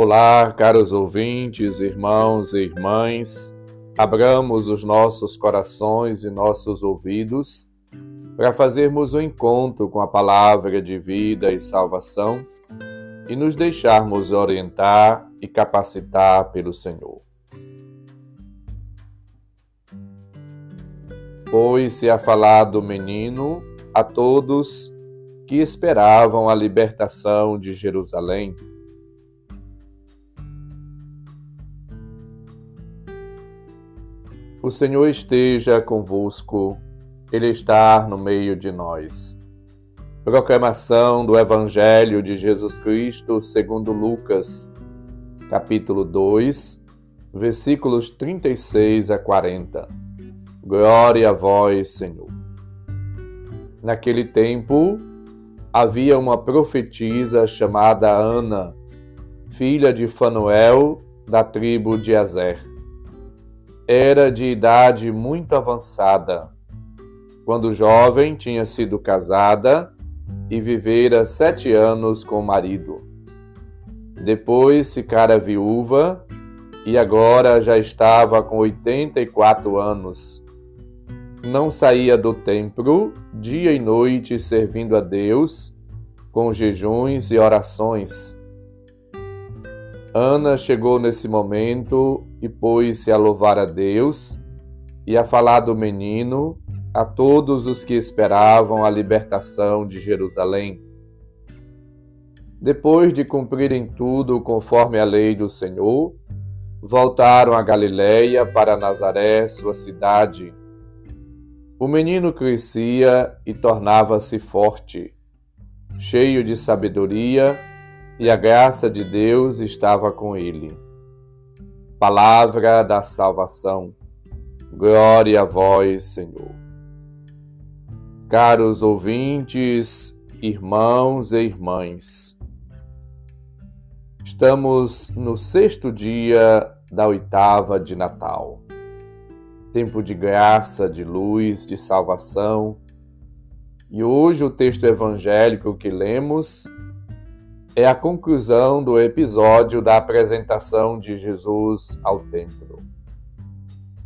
Olá, caros ouvintes, irmãos e irmãs, abramos os nossos corações e nossos ouvidos para fazermos um encontro com a palavra de vida e salvação e nos deixarmos orientar e capacitar pelo Senhor. Pois se há falado o menino a todos que esperavam a libertação de Jerusalém. O Senhor esteja convosco, Ele está no meio de nós. Proclamação do Evangelho de Jesus Cristo segundo Lucas, capítulo 2, versículos 36 a 40. Glória a vós, Senhor. Naquele tempo, havia uma profetisa chamada Ana, filha de Fanuel, da tribo de Azer. Era de idade muito avançada. Quando jovem, tinha sido casada e vivera 7 anos com o marido. Depois ficara viúva e agora já estava com 84 anos. Não saía do templo dia e noite servindo a Deus com jejuns e orações. Ana chegou nesse momento e pôs-se a louvar a Deus e a falar do menino a todos os que esperavam a libertação de Jerusalém. Depois de cumprirem tudo conforme a lei do Senhor, voltaram a Galiléia para Nazaré, sua cidade. O menino crescia e tornava-se forte, cheio de sabedoria, e a graça de Deus estava com ele. Palavra da salvação. Glória a vós, Senhor. Caros ouvintes, irmãos e irmãs, estamos no 6º dia da 8ª de Natal. Tempo de graça, de luz, de salvação. E hoje o texto evangélico que lemos é a conclusão do episódio da apresentação de Jesus ao templo.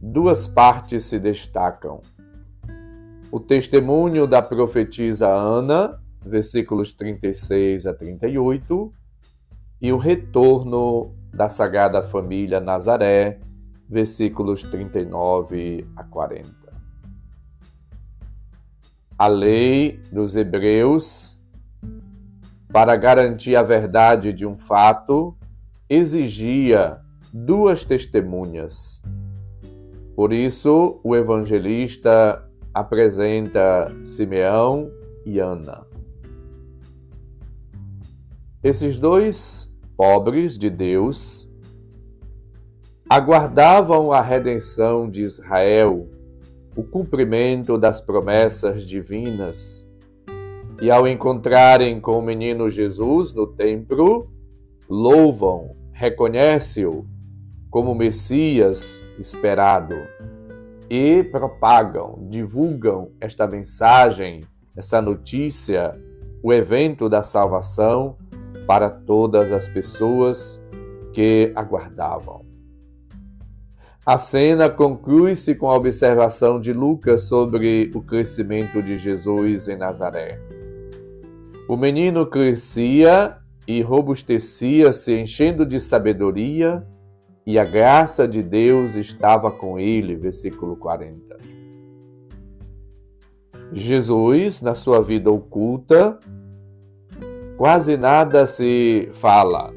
2 partes se destacam. O testemunho da profetisa Ana, versículos 36 a 38, e o retorno da Sagrada Família Nazaré, versículos 39 a 40. A lei dos hebreus, para garantir a verdade de um fato, exigia 2 testemunhas. Por isso, o evangelista apresenta Simeão e Ana. Esses 2 pobres de Deus aguardavam a redenção de Israel, o cumprimento das promessas divinas. E ao encontrarem com o menino Jesus no templo, louvam, reconhecem-o como Messias esperado e propagam, divulgam esta mensagem, essa notícia, o evento da salvação para todas as pessoas que aguardavam. A cena conclui-se com a observação de Lucas sobre o crescimento de Jesus em Nazaré. O menino crescia e robustecia-se, enchendo de sabedoria, e a graça de Deus estava com ele. Versículo 40. Jesus, na sua vida oculta, quase nada se fala,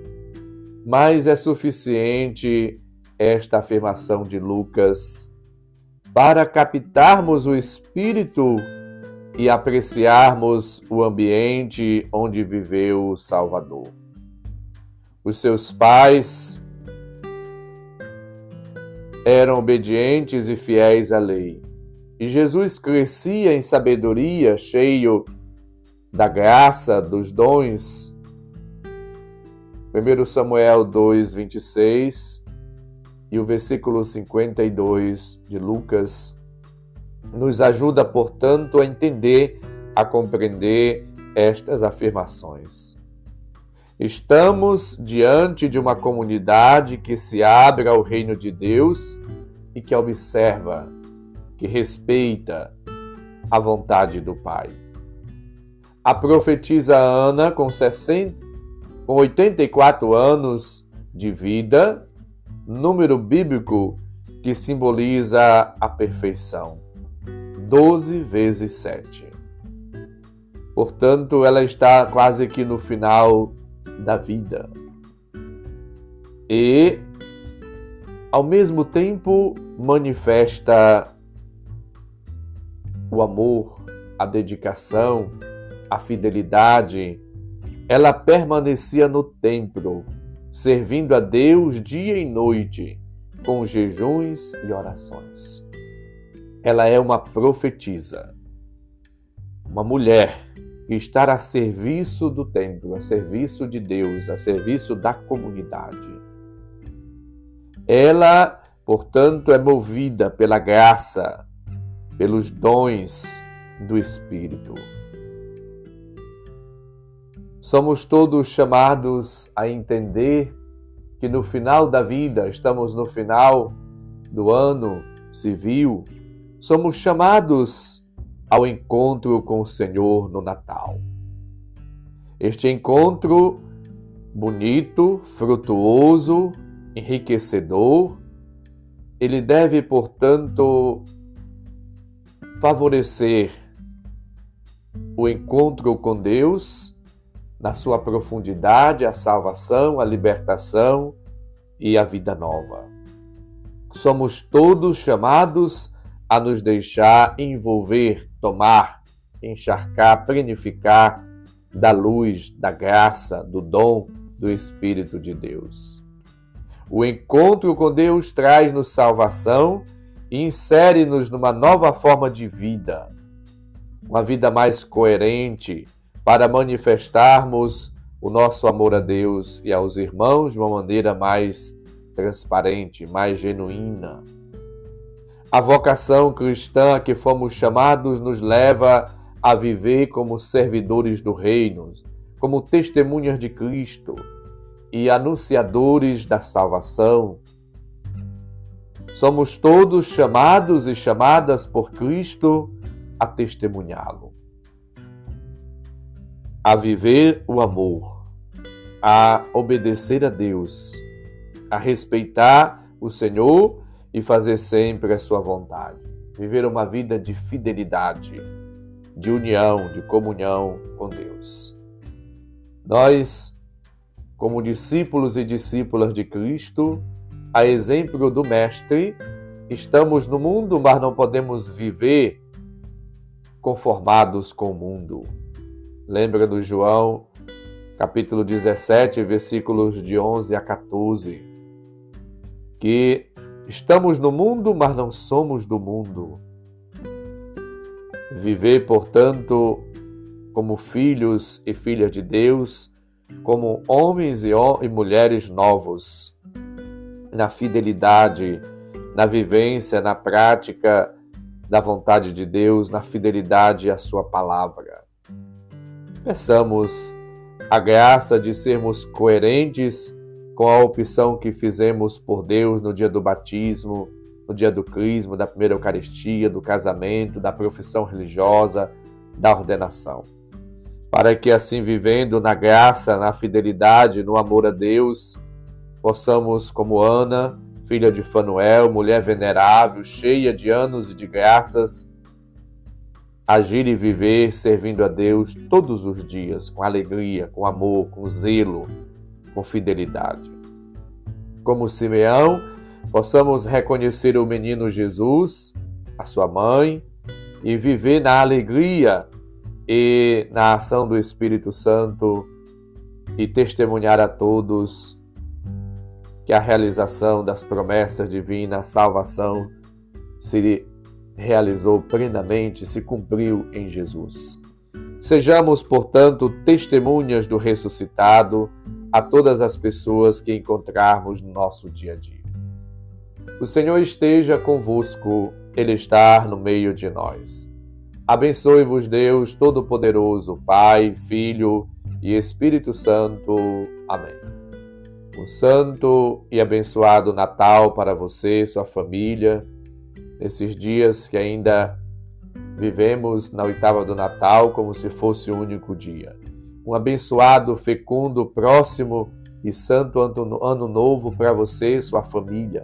mas é suficiente esta afirmação de Lucas para captarmos o espírito e apreciarmos o ambiente onde viveu o Salvador. Os seus pais eram obedientes e fiéis à lei, e Jesus crescia em sabedoria, cheio da graça, dos dons. 1 Samuel 2, 26 e o versículo 52 de Lucas nos ajuda, portanto, a entender, a compreender estas afirmações. Estamos diante de uma comunidade que se abre ao reino de Deus e que observa, que respeita a vontade do Pai. A profetisa Ana, com 84 anos de vida, número bíblico que simboliza a perfeição, 12 vezes 7. Portanto, ela está quase que no final da vida. E, ao mesmo tempo, manifesta o amor, a dedicação, a fidelidade. Ela permanecia no templo, servindo a Deus dia e noite, com jejuns e orações. Ela é uma profetisa, uma mulher que está a serviço do templo, a serviço de Deus, a serviço da comunidade. Ela, portanto, é movida pela graça, pelos dons do Espírito. Somos todos chamados a entender que no final da vida, estamos no final do ano civil, somos chamados ao encontro com o Senhor no Natal. Este encontro bonito, frutuoso, enriquecedor, ele deve, portanto, favorecer o encontro com Deus na sua profundidade, a salvação, a libertação e a vida nova. Somos todos chamados a nos deixar envolver, tomar, encharcar, plenificar da luz, da graça, do dom do Espírito de Deus. O encontro com Deus traz-nos salvação e insere-nos numa nova forma de vida, uma vida mais coerente, para manifestarmos o nosso amor a Deus e aos irmãos de uma maneira mais transparente, mais genuína. A vocação cristã que fomos chamados nos leva a viver como servidores do reino, como testemunhas de Cristo e anunciadores da salvação. Somos todos chamados e chamadas por Cristo a testemunhá-lo, a viver o amor, a obedecer a Deus, a respeitar o Senhor e fazer sempre a sua vontade. Viver uma vida de fidelidade, de união, de comunhão com Deus. Nós, como discípulos e discípulas de Cristo, a exemplo do Mestre, estamos no mundo, mas não podemos viver conformados com o mundo. Lembra do João, capítulo 17, versículos de 11 a 14, que estamos no mundo, mas não somos do mundo. Viver, portanto, como filhos e filhas de Deus, como homens e mulheres novos, na fidelidade, na vivência, na prática da vontade de Deus, na fidelidade à sua palavra. Peçamos a graça de sermos coerentes com a opção que fizemos por Deus no dia do batismo, no dia do crisma, da primeira Eucaristia, do casamento, da profissão religiosa, da ordenação. Para que assim, vivendo na graça, na fidelidade, no amor a Deus, possamos, como Ana, filha de Fanuel, mulher venerável, cheia de anos e de graças, agir e viver servindo a Deus todos os dias, com alegria, com amor, com zelo, com fidelidade. Como Simeão, possamos reconhecer o menino Jesus, a sua mãe, e viver na alegria e na ação do Espírito Santo e testemunhar a todos que a realização das promessas divinas, a salvação, se realizou plenamente, se cumpriu em Jesus. Sejamos, portanto, testemunhas do ressuscitado a todas as pessoas que encontrarmos no nosso dia a dia. O Senhor esteja convosco, Ele está no meio de nós. Abençoe-vos Deus Todo-Poderoso, Pai, Filho e Espírito Santo. Amém. Um santo e abençoado Natal para você, sua família, nesses dias que ainda vivemos na oitava do Natal como se fosse o único dia. Um abençoado, fecundo, próximo e santo ano novo para você e sua família.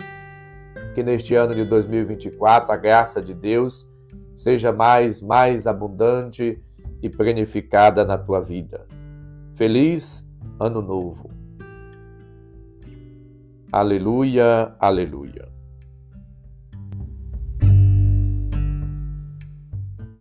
Que neste ano de 2024 a graça de Deus seja mais abundante e plenificada na tua vida. Feliz Ano Novo. Aleluia, aleluia.